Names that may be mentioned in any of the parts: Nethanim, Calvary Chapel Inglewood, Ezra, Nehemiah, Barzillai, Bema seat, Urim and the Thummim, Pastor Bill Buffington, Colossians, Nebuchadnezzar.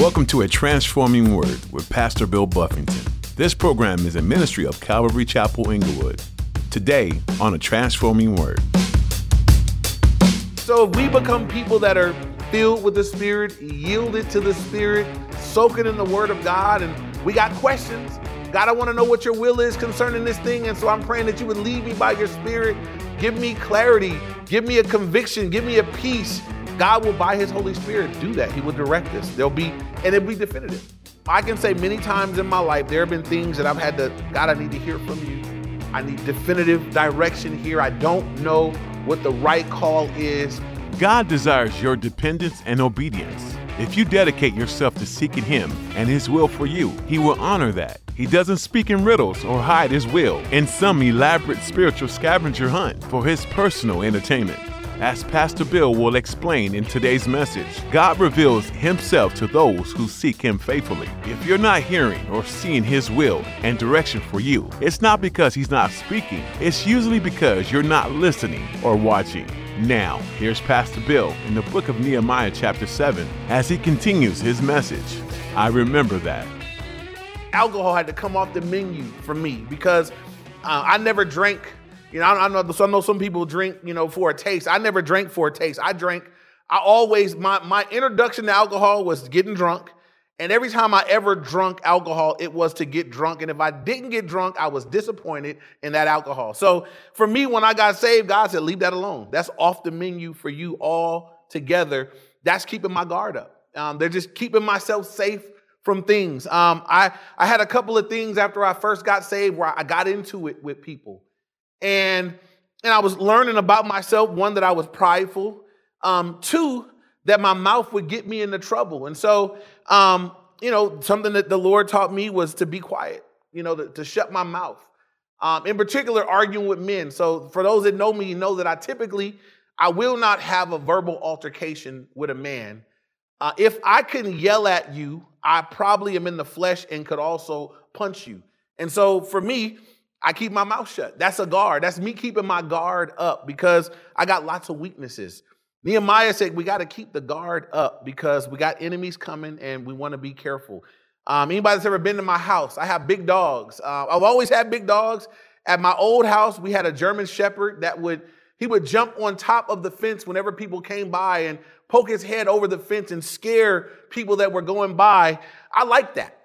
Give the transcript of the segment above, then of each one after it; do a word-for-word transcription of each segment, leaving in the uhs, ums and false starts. Welcome to A Transforming Word with Pastor Bill Buffington. This program is a ministry of Calvary Chapel Inglewood. Today on A Transforming Word. So if we become people that are filled with the Spirit, yielded to the Spirit, soaking in the Word of God, and we got questions. God, I want to know what your will is concerning this thing. And so I'm praying that you would lead me by your Spirit. Give me clarity. Give me a conviction. Give me a peace. God will, by his Holy Spirit, do that. He will direct us. There'll be, and it'll be definitive. I can say many times in my life, there have been things that I've had to, God, I need to hear from you. I need definitive direction here. I don't know what the right call is. God desires your dependence and obedience. If you dedicate yourself to seeking him and his will for you, he will honor that. He doesn't speak in riddles or hide his will in some elaborate spiritual scavenger hunt for his personal entertainment. As Pastor Bill will explain in today's message, God reveals himself to those who seek him faithfully. If you're not hearing or seeing his will and direction for you, it's not because he's not speaking. It's usually because you're not listening or watching. Now, here's Pastor Bill in the book of Nehemiah chapter seven as he continues his message. I remember that. Alcohol had to come off the menu for me because uh, I never drank. You know, I know, I know some people drink, you know, for a taste. I never drank for a taste. I drank. I always, my, my introduction to alcohol was getting drunk. And every time I ever drunk alcohol, it was to get drunk. And if I didn't get drunk, I was disappointed in that alcohol. So for me, when I got saved, God said, leave that alone. That's off the menu for you all together. That's keeping my guard up. Um, they're just keeping myself safe from things. Um, I, I had a couple of things after I first got saved where I got into it with people. And and I was learning about myself, one, that I was prideful, um, two, that my mouth would get me into trouble. And so, um, you know, something that the Lord taught me was to be quiet, you know, to, to shut my mouth, um, in particular, arguing with men. So for those that know me, you know that I typically, I will not have a verbal altercation with a man. Uh, if I can yell at you, I probably am in the flesh and could also punch you. And so for me, I keep my mouth shut. That's a guard. That's me keeping my guard up because I got lots of weaknesses. Nehemiah said, we got to keep the guard up because we got enemies coming and we want to be careful. Um, anybody that's ever been to my house, I have big dogs. Uh, I've always had big dogs. At my old house, we had a German shepherd that would, he would jump on top of the fence whenever people came by and poke his head over the fence and scare people that were going by. I liked that.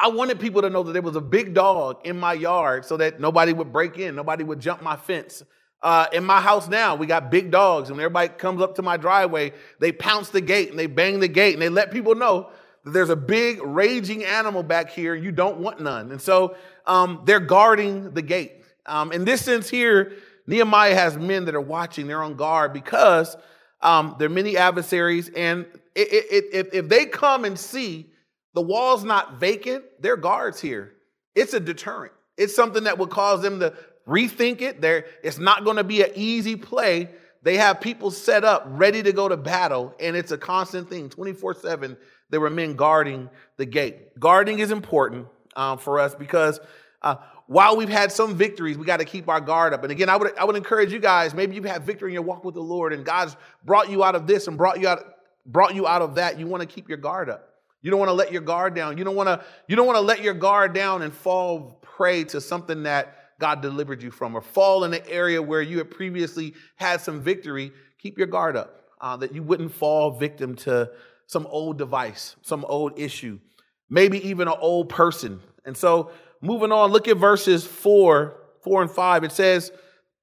I wanted people to know that there was a big dog in my yard so that nobody would break in, nobody would jump my fence. Uh, in my house now, we got big dogs, and when everybody comes up to my driveway, they pounce the gate and they bang the gate and they let people know that there's a big raging animal back here and you don't want none. And so um, they're guarding the gate. Um, in this sense here, Nehemiah has men that are watching, they're on guard because um, there are many adversaries, and it, it, it, if, if they come and see the wall's not vacant, there are guards here. It's a deterrent. It's something that would cause them to rethink it. They're, it's not going to be an easy play. They have people set up, ready to go to battle, and it's a constant thing. twenty-four seven, there were men guarding the gate. Guarding is important um, for us because uh, while we've had some victories, we got to keep our guard up. And again, I would, I would encourage you guys, maybe you've had victory in your walk with the Lord, and God's brought you out of this and brought you out, brought you out of that. You want to keep your guard up. You don't want to let your guard down. You don't want to, you don't want to let your guard down and fall prey to something that God delivered you from, or fall in an area where you had previously had some victory. Keep your guard up, uh, that you wouldn't fall victim to some old device, some old issue, maybe even an old person. And so moving on, look at verses four, four and five. It says,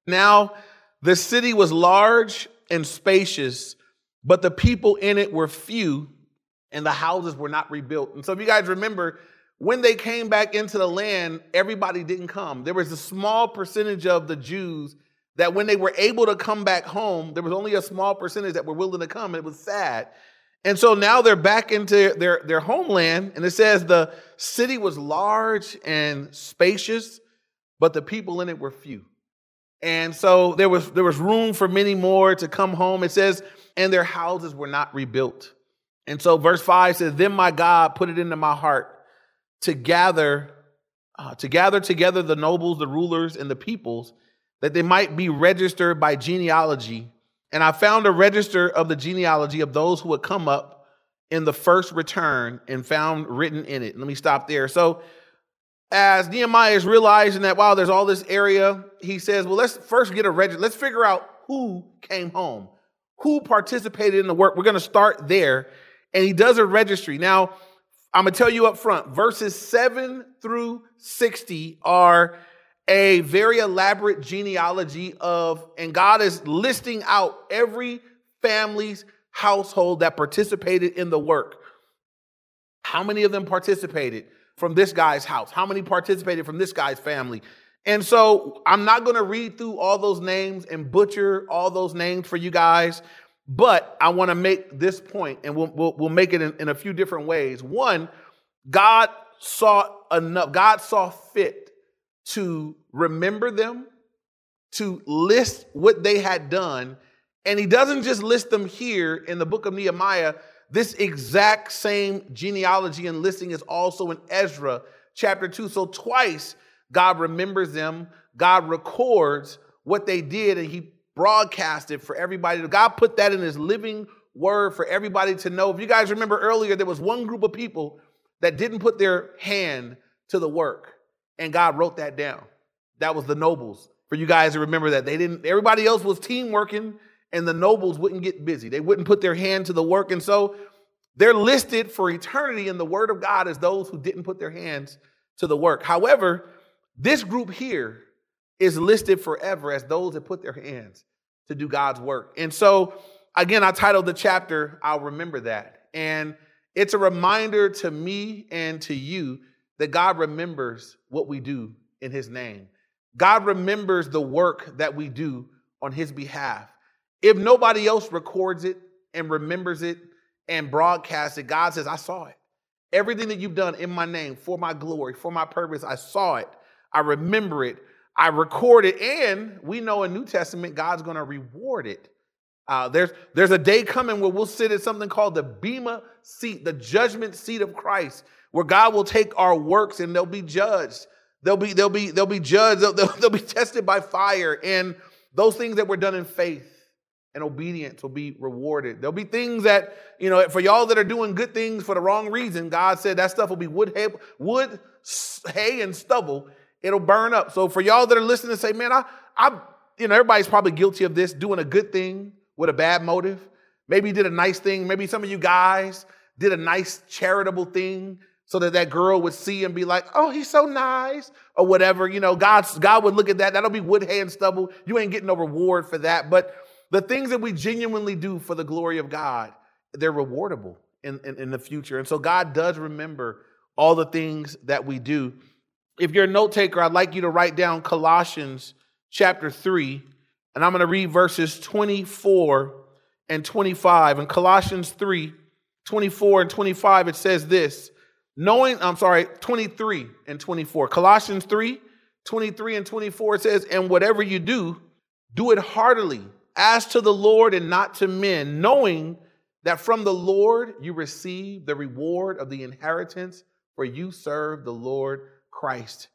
now the city was large and spacious, but the people in it were few, and the houses were not rebuilt. And so if you guys remember, when they came back into the land, everybody didn't come. There was a small percentage of the Jews that when they were able to come back home, there was only a small percentage that were willing to come. And it was sad. And so now they're back into their, their homeland. And it says the city was large and spacious, but the people in it were few. And so there was, there was room for many more to come home. It says, and their houses were not rebuilt. And so verse five says, then my God put it into my heart to gather, uh, to gather together the nobles, the rulers, and the peoples, that they might be registered by genealogy. And I found a register of the genealogy of those who had come up in the first return and found written in it. Let me stop there. So as Nehemiah is realizing that, wow, there's all this area, he says, well, let's first get a register. Let's figure out who came home, who participated in the work. We're going to start there. And he does a registry. Now, I'm going to tell you up front, verses seven through sixty are a very elaborate genealogy of, and God is listing out every family's household that participated in the work. How many of them participated from this guy's house? How many participated from this guy's family? And so I'm not going to read through all those names and butcher all those names for you guys, but I want to make this point, and we'll, we'll, we'll make it in, in a few different ways. One, God saw enough, God saw fit to remember them, to list what they had done. And he doesn't just list them here in the book of Nehemiah. This exact same genealogy and listing is also in Ezra chapter two. So twice God remembers them. God records what they did, and he broadcast it for everybody. God put that in his living word for everybody to know. If you guys remember earlier, there was one group of people that didn't put their hand to the work, and God wrote that down. That was the nobles. For you guys to remember that they didn't, everybody else was team working, and the nobles wouldn't get busy. They wouldn't put their hand to the work. And so they're listed for eternity in the word of God as those who didn't put their hands to the work. However, this group here is listed forever as those that put their hands to do God's work. And so, again, I titled the chapter, I'll Remember That. And it's a reminder to me and to you that God remembers what we do in his name. God remembers the work that we do on his behalf. If nobody else records it and remembers it and broadcasts it, God says, I saw it. Everything that you've done in my name, for my glory, for my purpose, I saw it. I remember it. I record it. And we know in New Testament, God's going to reward it. Uh, there's, there's a day coming where we'll sit at something called the Bema seat, the judgment seat of Christ, where God will take our works and they'll be judged. They'll be, they'll be, they'll be judged. They'll, they'll, they'll be tested by fire. And those things that were done in faith and obedience will be rewarded. There'll be things that, you know, for y'all that are doing good things for the wrong reason, God said that stuff will be wood, hay, wood, hay and stubble. It'll burn up. So for y'all that are listening and say, man, I, I, you know, everybody's probably guilty of this, doing a good thing with a bad motive. Maybe you did a nice thing. Maybe some of you guys did a nice charitable thing so that that girl would see and be like, oh, he's so nice or whatever. You know, God's, God would look at that. That'll be wood, hay, and stubble. You ain't getting no reward for that. But the things that we genuinely do for the glory of God, they're rewardable in, in, in the future. And so God does remember all the things that we do. If you're a note taker, I'd like you to write down Colossians chapter three, and I'm going to read verses twenty-four and twenty-five. In Colossians three, twenty-four and twenty-five, it says this, knowing, I'm sorry, twenty-three and twenty-four. Colossians three, twenty-three and twenty-four, it says, and whatever you do, do it heartily, as to the Lord and not to men, knowing that from the Lord you receive the reward of the inheritance, for you serve the Lord Christ.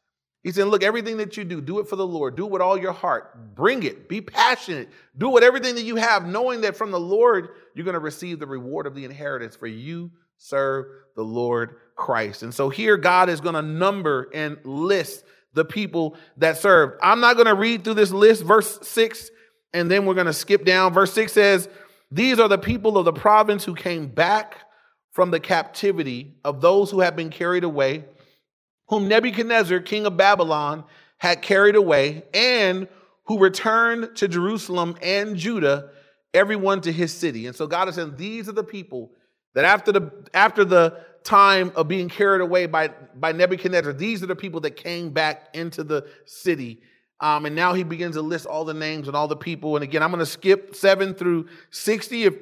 He said, look, everything that you do, do it for the Lord. Do it with all your heart. Bring it. Be passionate. Do it with everything that you have, knowing that from the Lord you're going to receive the reward of the inheritance, for you serve the Lord Christ. And so here God is going to number and list the people that served. I'm not going to read through this list. Verse six, and then we're going to skip down. Verse six says, these are the people of the province who came back from the captivity of those who have been carried away, whom Nebuchadnezzar, king of Babylon, had carried away, and who returned to Jerusalem and Judah, everyone to his city. And so God is saying, these are the people that after the after the time of being carried away by, by Nebuchadnezzar, these are the people that came back into the city. Um, and now he begins to list all the names and all the people. And again, I'm going to skip seven through sixty. If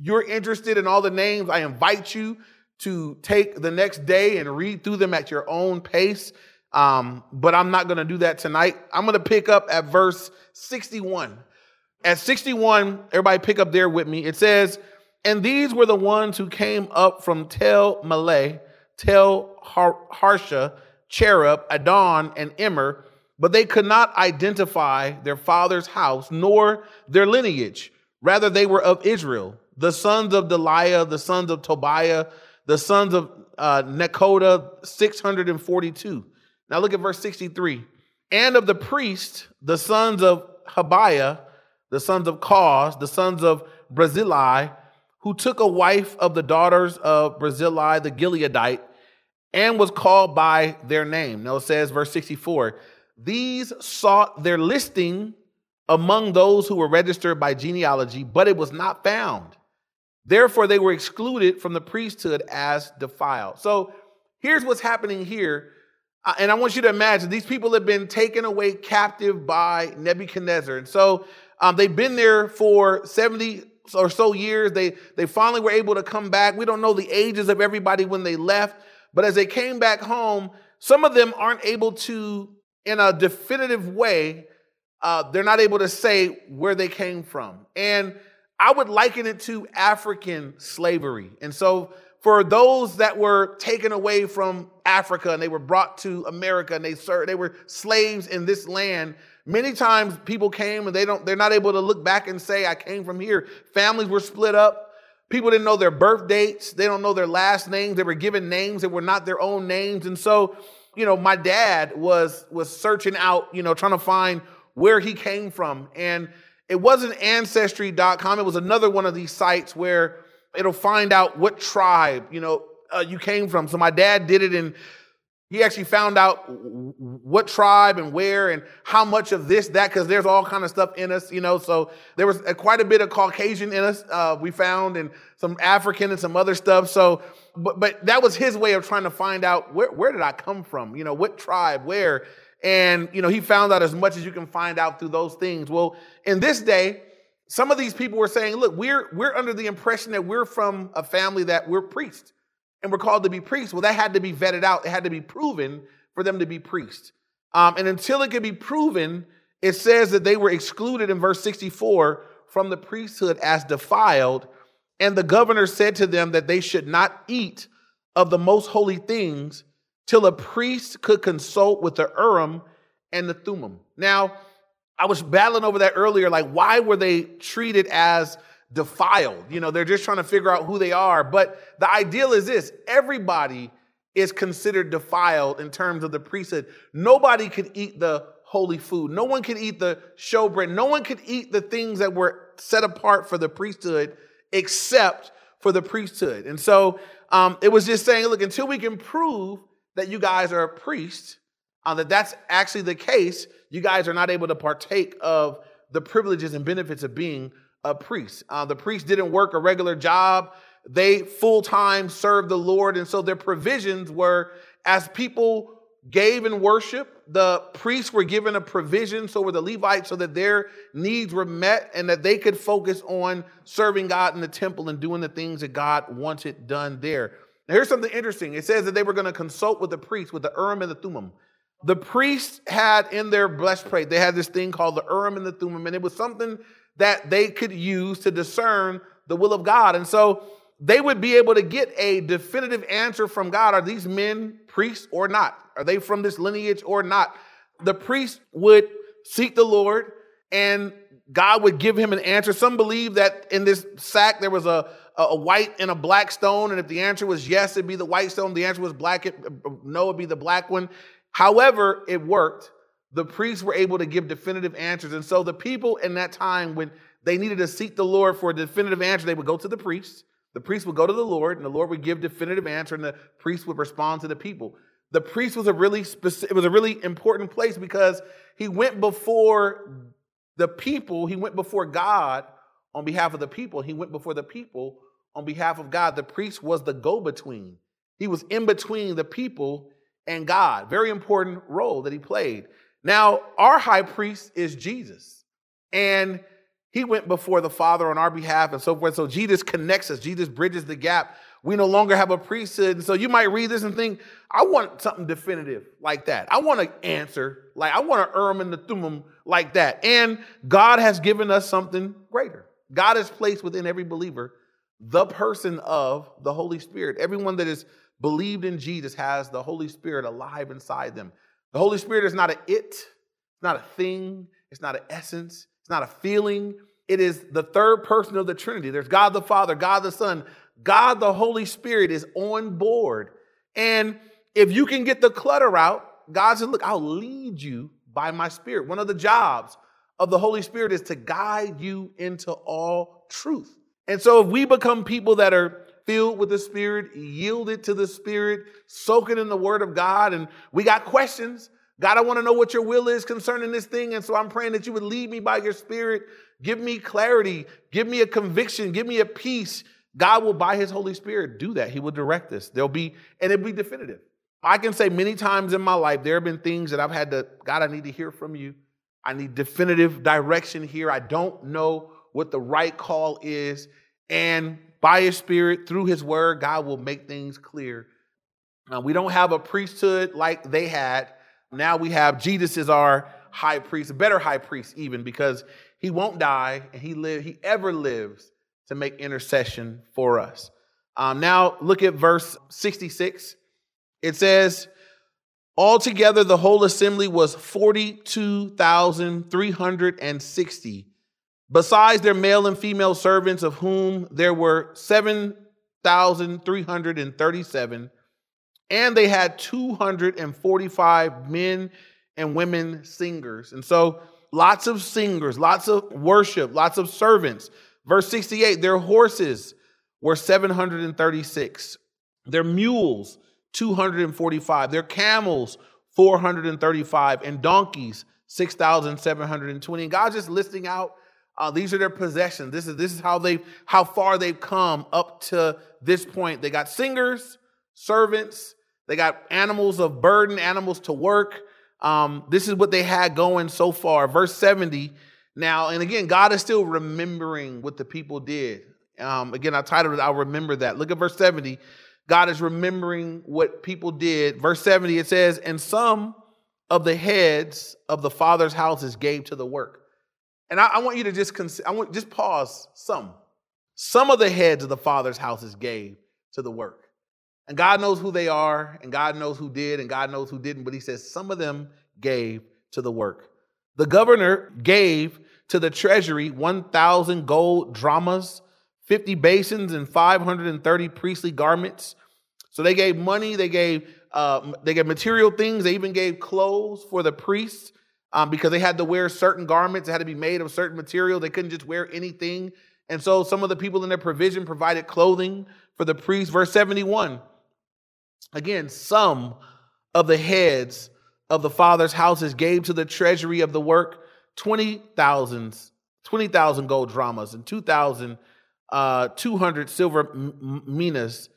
you're interested in all the names, I invite you to take the next day and read through them at your own pace. Um, but I'm not going to do that tonight. I'm going to pick up at verse sixty-one. At sixty-one, everybody pick up there with me. It says, and these were the ones who came up from Tel Maleh, Tel Har- Harsha, Cherub, Adon, and Immer, but they could not identify their father's house nor their lineage. Rather, they were of Israel. the sons of Deliah, the sons of Tobiah, the sons of uh, Nekoda, six hundred forty-two. Now look at verse sixty-three. And of the priests, the sons of Habiah, the sons of Cause, the sons of Barzillai, who took a wife of the daughters of Barzillai the Gileadite, and was called by their name. Now it says, verse sixty-four, these sought their listing among those who were registered by genealogy, but it was not found. Therefore, they were excluded from the priesthood as defiled. So here's what's happening here. And I want you to imagine these people have been taken away captive by Nebuchadnezzar. And so um, they've been there for seventy or so years. They, they finally were able to come back. We don't know the ages of everybody when they left. But as they came back home, some of them aren't able to, in a definitive way, uh, they're not able to say where they came from. And I would liken it to African slavery. And so for those that were taken away from Africa and they were brought to America and they served, they were slaves in this land, many times people came and they don't, they're not able to look back and say, I came from here. Families were split up. People didn't know their birth dates. They don't know their last names. They were given names that were not their own names. And so, you know, my dad was, was searching out, you know, trying to find where he came from. And it wasn't ancestry dot com. It was another one of these sites where it'll find out what tribe, you know, uh, you came from. So my dad did it, and he actually found out what tribe and where and how much of this, that, because there's all kind of stuff in us, you know. So there was a, quite a bit of Caucasian in us, uh, we found, and some African and some other stuff. So, but but that was his way of trying to find out where, where did I come from, you know, what tribe, where. And, you know, he found out as much as you can find out through those things. Well, in this day, some of these people were saying, look, we're we're under the impression that we're from a family that we're priests and we're called to be priests. Well, that had to be vetted out. It had to be proven for them to be priests. Um, and until it could be proven, it says that they were excluded in verse sixty-four from the priesthood as defiled. And the governor said to them that they should not eat of the most holy things till a priest could consult with the Urim and the Thummim. Now, I was battling over that earlier, like why were they treated as defiled? You know, they're just trying to figure out who they are. But the ideal is this, everybody is considered defiled in terms of the priesthood. Nobody could eat the holy food. No one could eat the showbread. No one could eat the things that were set apart for the priesthood except for the priesthood. And so um, it was just saying, look, until we can prove that you guys are a priest, uh, that that's actually the case, you guys are not able to partake of the privileges and benefits of being a priest. Uh, the priest didn't work a regular job. They full-time served the Lord. And so their provisions were, as people gave in worship, the priests were given a provision, so were the Levites, so that their needs were met and that they could focus on serving God in the temple and doing the things that God wanted done there. Now, here's something interesting. It says that they were going to consult with the priests, with the Urim and the Thummim. The priests had in their breastplate, they had this thing called the Urim and the Thummim, and it was something that they could use to discern the will of God. And so they would be able to get a definitive answer from God. Are these men priests or not? Are they from this lineage or not? The priest would seek the Lord, and God would give him an answer. Some believe that in this sack there was a a white and a black stone. And if the answer was yes, it'd be the white stone. The answer was black, it, no, it'd be the black one. However, it worked. The priests were able to give definitive answers. And so the people in that time, when they needed to seek the Lord for a definitive answer, they would go to the priests. The priests would go to the Lord, and the Lord would give definitive answer, and the priests would respond to the people. The priest was a really specific, it was a really important place because he went before the people. He went before God on behalf of the people. He went before the people on behalf of God. The priest was the go-between. He was in between the people and God. Very important role that he played. Now, our high priest is Jesus, and he went before the Father on our behalf and so forth. So Jesus connects us. Jesus bridges the gap. We no longer have a priesthood. And so you might read this and think, I want something definitive like that. I want an answer. Like I want an Urim and the Thummim like that. And God has given us something greater. God has placed within every believer the person of the Holy Spirit. Everyone that is believed in Jesus has the Holy Spirit alive inside them. The Holy Spirit is not an it, it's not a thing, it's not an essence, it's not a feeling. It is the third person of the Trinity. There's God the Father, God the Son, God the Holy Spirit is on board. And if you can get the clutter out, God said, look, I'll lead you by my Spirit. One of the jobs of the Holy Spirit is to guide you into all truth. And so if we become people that are filled with the Spirit, yielded to the Spirit, soaking in the Word of God, and we got questions. God, I want to know what your will is concerning this thing. And so I'm praying that you would lead me by your Spirit. Give me clarity. Give me a conviction. Give me a peace. God will, by his Holy Spirit, do that. He will direct us. There'll be, and it'll be definitive. I can say many times in my life, there have been things that I've had to, God, I need to hear from you. I need definitive direction here. I don't know what the right call is. And by his Spirit, through his word, God will make things clear. Now, we don't have a priesthood like they had. Now we have Jesus is our high priest, a better high priest even, because he won't die and he live. He ever lives to make intercession for us. Um, now look at verse sixty-six. It says, altogether, the whole assembly was forty-two thousand three hundred sixty, besides their male and female servants, of whom there were seven thousand three hundred thirty-seven. And they had two hundred forty-five men and women singers. And so lots of singers, lots of worship, lots of servants. Verse sixty-eight, their horses were seven hundred thirty-six. Their mules, two hundred forty-five. Their camels, four hundred thirty-five. And donkeys, six thousand seven hundred twenty. And God's just listing out, uh, these are their possessions. This is, this is how they, how far they've come up to this point. They got singers, servants, they got animals of burden, animals to work. Um, this is what they had going so far. Verse seventy. Now, and again, God is still remembering what the people did. Um, again, I titled it, I'll remember that. Look at verse seventy. God is remembering what people did. Verse seventy, it says, and some of the heads of the fathers' houses gave to the work. And I, I want you to just, cons- I want just pause some. Some of the heads of the fathers' houses gave to the work. And God knows who they are, and God knows who did, and God knows who didn't. But he says some of them gave to the work. The governor gave to the treasury one thousand gold drachmas, fifty basins, and five hundred thirty priestly garments. So they gave money, they gave uh, they gave material things, they even gave clothes for the priests um, because they had to wear certain garments. It had to be made of certain material. They couldn't just wear anything. And so some of the people in their provision provided clothing for the priests. Verse seventy-one. Again, some of the heads of the fathers' houses gave to the treasury of the work twenty thousand gold drachmas and two thousand two hundred silver m- minas.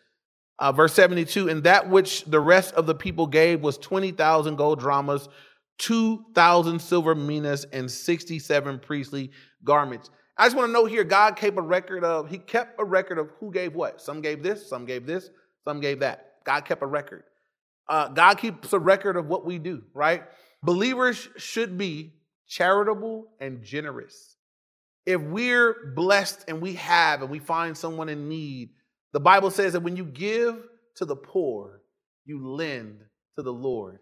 Uh, verse seventy-two, and that which the rest of the people gave was twenty thousand gold drachmas, two thousand silver minas, and sixty-seven priestly garments. I just want to note here, God kept a record of, he kept a record of who gave what. Some gave this, some gave this, some gave that. God kept a record. Uh, God keeps a record of what we do, right? Believers should be charitable and generous. If we're blessed and we have and we find someone in need, the Bible says that when you give to the poor, you lend to the Lord.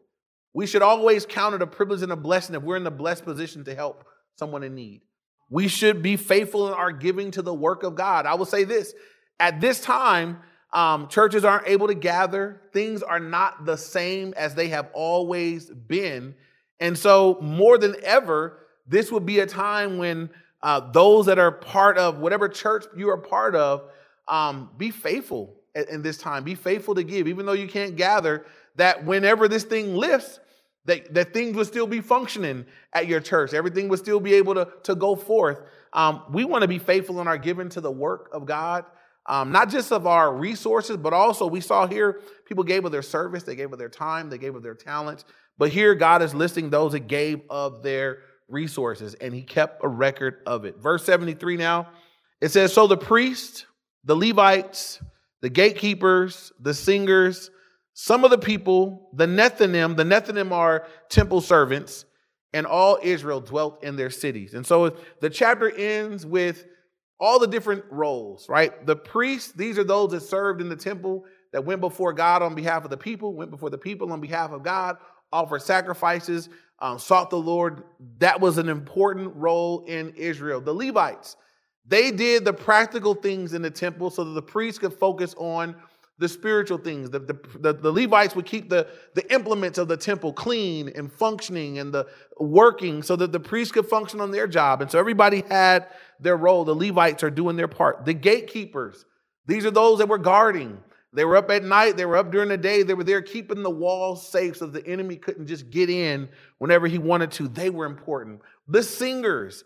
We should always count it a privilege and a blessing if we're in the blessed position to help someone in need. We should be faithful in our giving to the work of God. I will say this, at this time, Um, churches aren't able to gather. Things are not the same as they have always been. And so more than ever, this would be a time when uh, those that are part of whatever church you are part of, um, be faithful in, in this time. Be faithful to give, even though you can't gather, that whenever this thing lifts, that, that things will still be functioning at your church. Everything will still be able to, to go forth. Um, we want to be faithful in our giving to the work of God. Um, not just of our resources, but also we saw here, people gave of their service, they gave of their time, they gave of their talents. But here God is listing those that gave of their resources, and he kept a record of it. Verse seventy-three now, it says, so the priests, the Levites, the gatekeepers, the singers, some of the people, the Nethanim, the Nethanim are temple servants, and all Israel dwelt in their cities. And so the chapter ends with all the different roles, right? The priests, these are those that served in the temple, that went before God on behalf of the people, went before the people on behalf of God. offered sacrifices, um, sought the Lord. That was an important role in Israel. The Levites, they did the practical things in the temple so that the priests could focus on the spiritual things. The, the, the, the Levites would keep the, the implements of the temple clean and functioning and the working so that the priests could function on their job. And so everybody had their role. The Levites are doing their part. The gatekeepers, these are those that were guarding. They were up at night. They were up during the day. They were there keeping the walls safe so the enemy couldn't just get in whenever he wanted to. They were important. The singers,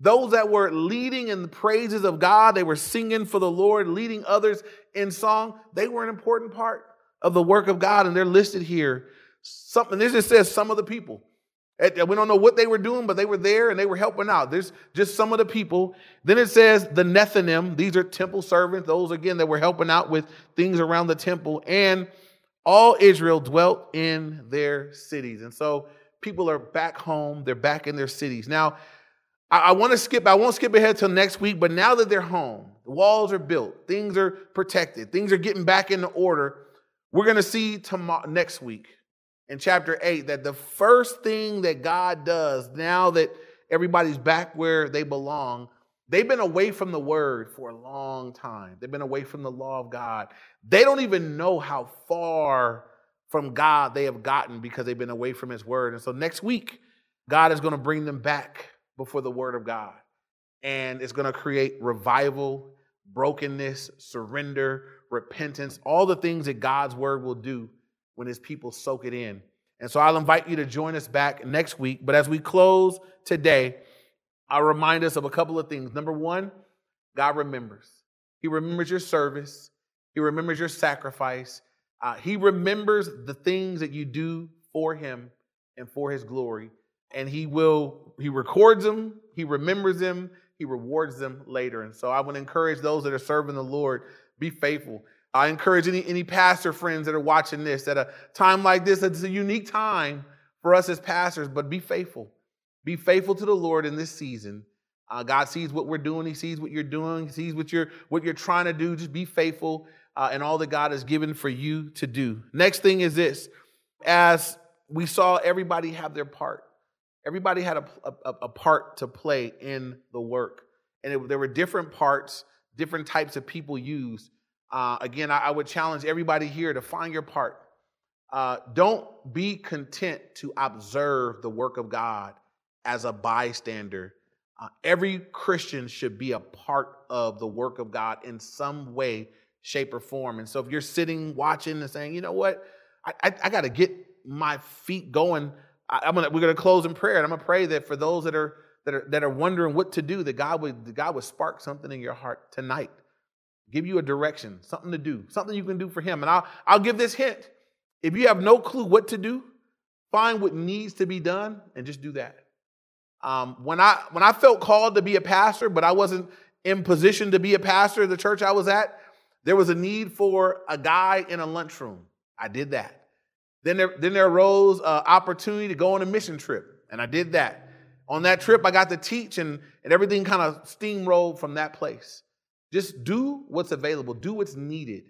those that were leading in the praises of God, they were singing for the Lord, leading others in song. They were an important part of the work of God, and they're listed here. Something, this just says some of the people. We don't know what they were doing, but they were there and they were helping out. There's just some of the people. Then it says the Nethanim. These are temple servants. Those, again, that were helping out with things around the temple. And all Israel dwelt in their cities. And so people are back home. They're back in their cities. Now, I, I want to skip. I won't skip ahead till next week. But now that they're home, the walls are built. Things are protected. Things are getting back into order. We're going to see tomorrow, next week, in chapter eight, that the first thing that God does now that everybody's back where they belong, they've been away from the word for a long time. They've been away from the law of God. They don't even know how far from God they have gotten because they've been away from his word. And so next week, God is going to bring them back before the word of God. And it's going to create revival, brokenness, surrender, repentance, all the things that God's word will do when his people soak it in. And so I'll invite you to join us back next week. But as we close today, I'll remind us of a couple of things. Number one, God remembers. He remembers your service. He remembers your sacrifice. Uh, he remembers the things that you do for him and for his glory. And he will, he records them. He remembers them. He rewards them later. And so I want to encourage those that are serving the Lord, be faithful. I encourage any, any pastor friends that are watching this, at a time like this, it's a unique time for us as pastors, but be faithful. Be faithful to the Lord in this season. Uh, God sees what we're doing. He sees what you're doing. He sees what you're, what you're trying to do. Just be faithful uh, in all that God has given for you to do. Next thing is this. As we saw, everybody have their part. Everybody had a, a, a part to play in the work. And it, there were different parts, different types of people used. Uh, again, I, I would challenge everybody here to find your part. Uh, don't be content to observe the work of God as a bystander. Uh, every Christian should be a part of the work of God in some way, shape, or form. And so if you're sitting, watching, and saying, you know what, I, I, I got to get my feet going. I, I'm gonna, we're going to close in prayer. And I'm going to pray that for those that are, that are, that are wondering what to do, that God would, that God would spark something in your heart tonight. Give you a direction, something to do, something you can do for him. And I'll, I'll give this hint. If you have no clue what to do, find what needs to be done and just do that. Um, when I when I felt called to be a pastor, but I wasn't in position to be a pastor at the church I was at, there was a need for a guy in a lunchroom. I did that. Then there, then there arose an opportunity to go on a mission trip, and I did that. On that trip, I got to teach, and, and everything kind of steamrolled from that place. Just do what's available, do what's needed,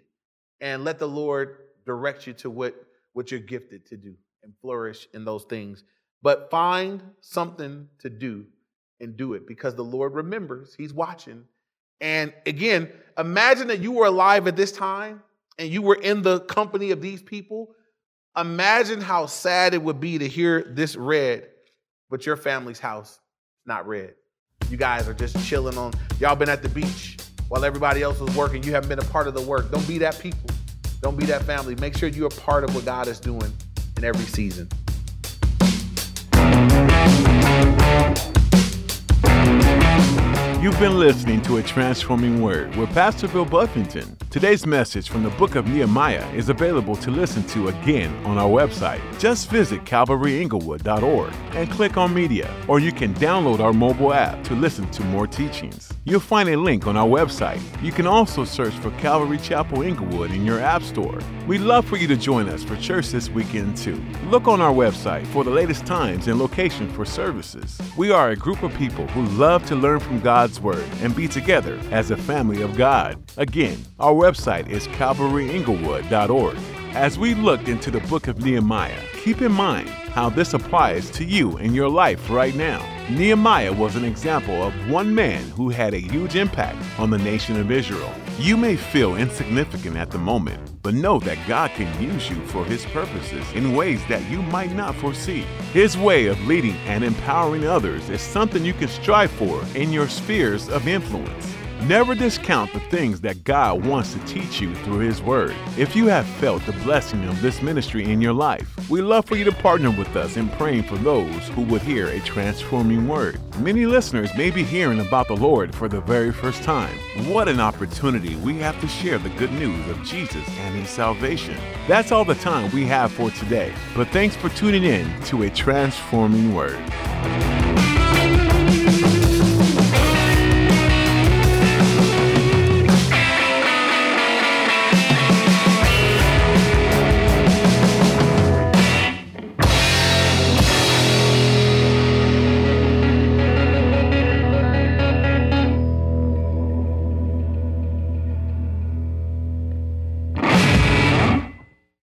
and let the Lord direct you to what, what you're gifted to do and flourish in those things. But find something to do and do it because the Lord remembers. He's watching. And again, imagine that you were alive at this time and you were in the company of these people. Imagine how sad it would be to hear this read, but your family's house not read. You guys are just chilling on. Y'all been at the beach while everybody else was working. You haven't been a part of the work. Don't be that people. Don't be that family. Make sure you're a part of what God is doing in every season. You've been listening to A Transforming Word with Pastor Bill Buffington. Today's message from the book of Nehemiah is available to listen to again on our website. Just visit calvary inglewood dot org and click on media, or you can download our mobile app to listen to more teachings. You'll find a link on our website. You can also search for Calvary Chapel Inglewood in your app store. We'd love for you to join us for church this weekend too. Look on our website for the latest times and location for services. We are a group of people who love to learn from God's Word and be together as a family of God. Again, our website is calvary inglewood dot org. As we looked into the book of Nehemiah, Keep in mind how this applies to you in your life right now. Nehemiah was an example of one man who had a huge impact on the nation of Israel. You may feel insignificant at the moment, but know that God can use you for His purposes in ways that you might not foresee. His way of leading and empowering others is something you can strive for in your spheres of influence. Never discount the things that God wants to teach you through His Word. If you have felt the blessing of this ministry in your life, we'd love for you to partner with us in praying for those who would hear a transforming word. Many listeners may be hearing about the Lord for the very first time. What an opportunity we have to share the good news of Jesus and His salvation. That's all the time we have for today, but thanks for tuning in to A Transforming Word.